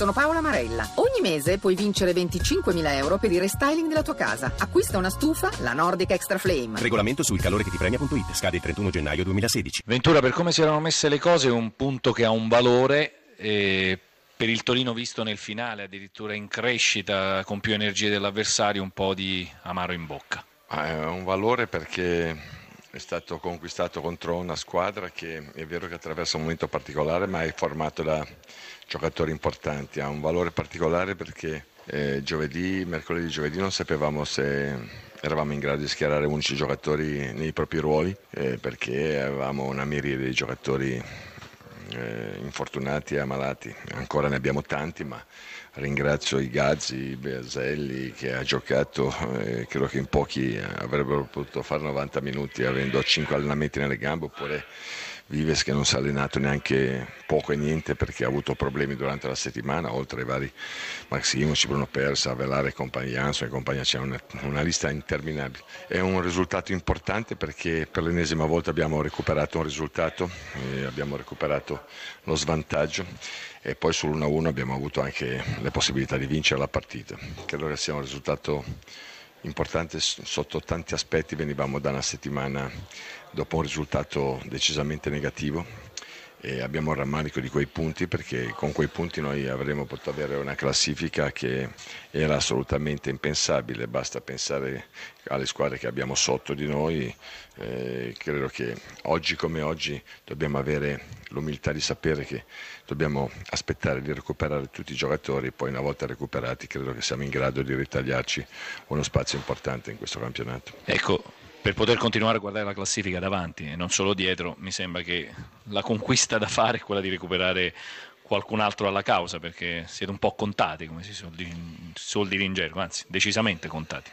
Sono Paola Marella. Ogni mese puoi vincere 25.000 euro per il restyling della tua casa. Acquista una stufa, la Nordic Extra Flame. Regolamento sul calore che ti premia.it. Scade il 31 gennaio 2016. Ventura, per come si erano messe le cose, è un punto che ha un valore per il Torino visto nel finale, addirittura in crescita, con più energie dell'avversario, un po' di amaro in bocca. È un valore perché è stato conquistato contro una squadra che è vero che attraversa un momento particolare, ma è formato da giocatori importanti. Ha un valore particolare perché mercoledì e giovedì non sapevamo se eravamo in grado di schierare 11 giocatori nei propri ruoli, perché avevamo una miriade di giocatori infortunati e ammalati. Ancora ne abbiamo tanti, ma ringrazio i Gazzi, Berzagli, che ha giocato, credo che in pochi avrebbero potuto fare 90 minuti avendo 5 allenamenti nelle gambe, oppure Vives, che non si è allenato neanche poco e niente perché ha avuto problemi durante la settimana, oltre ai vari Maximo, Cibrono Persa, Velare e compagnia, Anson e compagnia. C'è una lista interminabile. È un risultato importante perché per l'ennesima volta abbiamo recuperato un risultato, abbiamo recuperato lo svantaggio e poi sull'1-1 abbiamo avuto anche le possibilità di vincere la partita. Credo che sia un risultato importante sotto tanti aspetti. Venivamo da una settimana dopo un risultato decisamente negativo e abbiamo il rammarico di quei punti, perché con quei punti noi avremmo potuto avere una classifica che era assolutamente impensabile. Basta pensare alle squadre che abbiamo sotto di noi. Credo che oggi come oggi dobbiamo avere l'umiltà di sapere che dobbiamo aspettare di recuperare tutti i giocatori, poi una volta recuperati credo che siamo in grado di ritagliarci uno spazio importante in questo campionato. Ecco, per poter continuare a guardare la classifica davanti e non solo dietro, mi sembra che la conquista da fare è quella di recuperare qualcun altro alla causa, perché siete un po' contati, come si suol dire in gergo, anzi decisamente contati.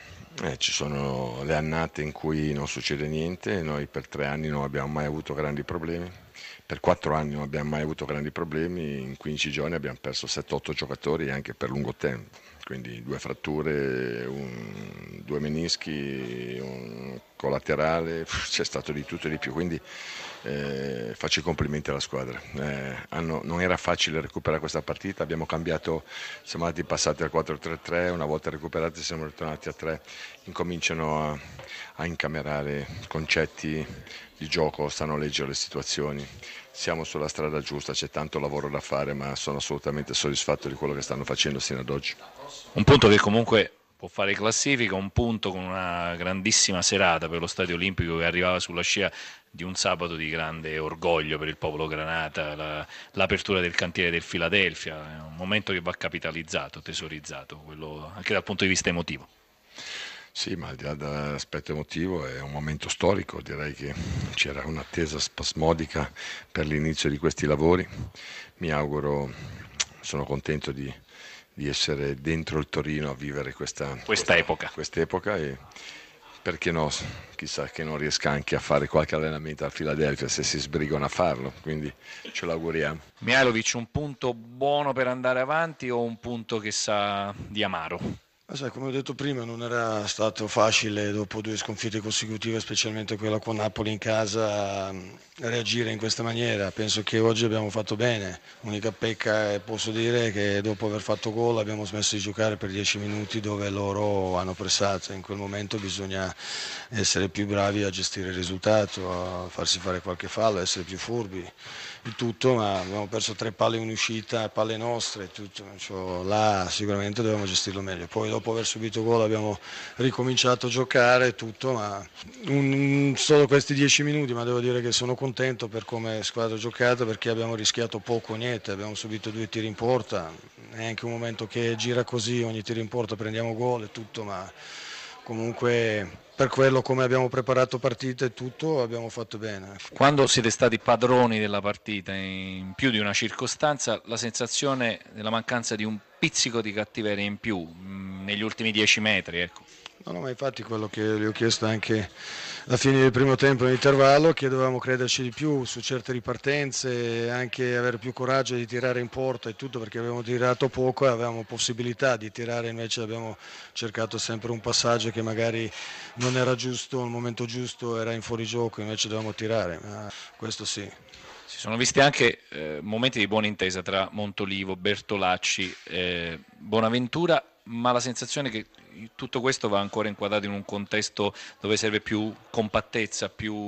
Ci sono le annate in cui non succede niente. Noi per 3 anni non abbiamo mai avuto grandi problemi, per 4 anni non abbiamo mai avuto grandi problemi, in 15 giorni abbiamo perso 7-8 giocatori anche per lungo tempo, quindi 2 fratture, 2 menischi, un collaterale, c'è stato di tutto e di più, quindi faccio i complimenti alla squadra. Non era facile recuperare questa partita, abbiamo cambiato, siamo andati passati al 4-3-3, una volta recuperati siamo ritornati a 3, incominciano a incamerare concetti di gioco, stanno a leggere le situazioni. Siamo sulla strada giusta, c'è tanto lavoro da fare, ma sono assolutamente soddisfatto di quello che stanno facendo sino ad oggi. Un punto che comunque può fare classifica, un punto con una grandissima serata per lo Stadio Olimpico, che arrivava sulla scia di un sabato di grande orgoglio per il popolo Granata, l'apertura del cantiere del Filadelfia. È un momento che va capitalizzato, tesorizzato, quello anche dal punto di vista emotivo. Sì, ma al di là dell'aspetto emotivo è un momento storico, direi che c'era un'attesa spasmodica per l'inizio di questi lavori. Mi auguro, sono contento di essere dentro il Torino a vivere quest'epoca e perché no, chissà che non riesca anche a fare qualche allenamento a Filadelfia se si sbrigano a farlo, quindi ce l'auguriamo. Mihajlovic, un punto buono per andare avanti o un punto che sa di amaro? Ma sai, come ho detto prima, non era stato facile dopo 2 sconfitte consecutive, specialmente quella con Napoli in casa, reagire in questa maniera. Penso che oggi abbiamo fatto bene. L'unica pecca è, posso dire, che dopo aver fatto gol abbiamo smesso di giocare per 10 minuti dove loro hanno pressato. In quel momento bisogna essere più bravi a gestire il risultato, a farsi fare qualche fallo, a essere più furbi. Il tutto, ma abbiamo perso 3 palle in un'uscita, palle nostre, tutto. Cioè, là sicuramente dovevamo gestirlo meglio. Poi dopo aver subito gol abbiamo ricominciato a giocare tutto, ma solo questi 10 minuti, ma devo dire che sono contento per come squadra ha giocato, perché abbiamo rischiato poco o niente, abbiamo subito 2 tiri in porta, è anche un momento che gira così, ogni tiro in porta prendiamo gol e tutto, ma comunque per quello come abbiamo preparato partita e tutto abbiamo fatto bene. Quando siete stati padroni della partita in più di una circostanza, la sensazione della mancanza di un pizzico di cattiveria in più negli ultimi 10 metri, ecco. No, ma infatti quello che gli ho chiesto anche alla fine del primo tempo in intervallo, che dovevamo crederci di più su certe ripartenze, anche avere più coraggio di tirare in porta e tutto, perché avevamo tirato poco e avevamo possibilità di tirare, invece abbiamo cercato sempre un passaggio che magari non era giusto, al momento giusto era in fuorigioco, invece dovevamo tirare, ma questo sì. si sono visti anche momenti di buona intesa tra Montolivo, Bertolacci, Bonaventura, ma la sensazione che tutto questo va ancora inquadrato in un contesto dove serve più compattezza, più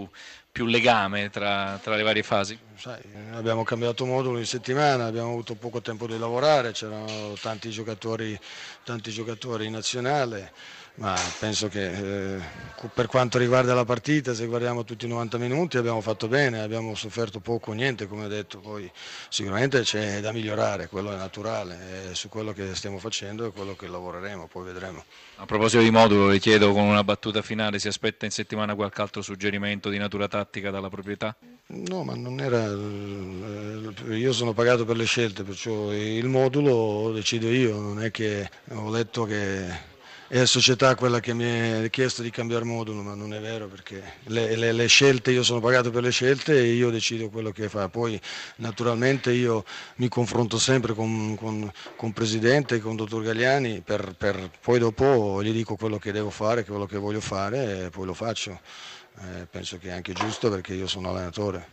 legame tra le varie fasi? Sai, abbiamo cambiato modulo in settimana, abbiamo avuto poco tempo di lavorare, c'erano tanti giocatori in nazionale, ma penso che per quanto riguarda la partita, se guardiamo tutti i 90 minuti abbiamo fatto bene, abbiamo sofferto poco o niente, come ho detto. Poi sicuramente c'è da migliorare, quello è naturale, è su quello che stiamo facendo e quello che lavoreremo, poi vedremo. A proposito di modulo, le chiedo con una battuta finale, si aspetta in settimana qualche altro suggerimento di natura tattica dalla proprietà? No, ma non era, io sono pagato per le scelte, perciò il modulo lo decido io, non è che ho letto che è la società quella che mi ha chiesto di cambiare modulo, ma non è vero, perché le scelte, io sono pagato per le scelte e io decido quello che fa. Poi naturalmente io mi confronto sempre con il Presidente e con il Dottor Gagliani, poi dopo gli dico quello che devo fare, quello che voglio fare e poi lo faccio. Penso che è anche giusto perché io sono allenatore.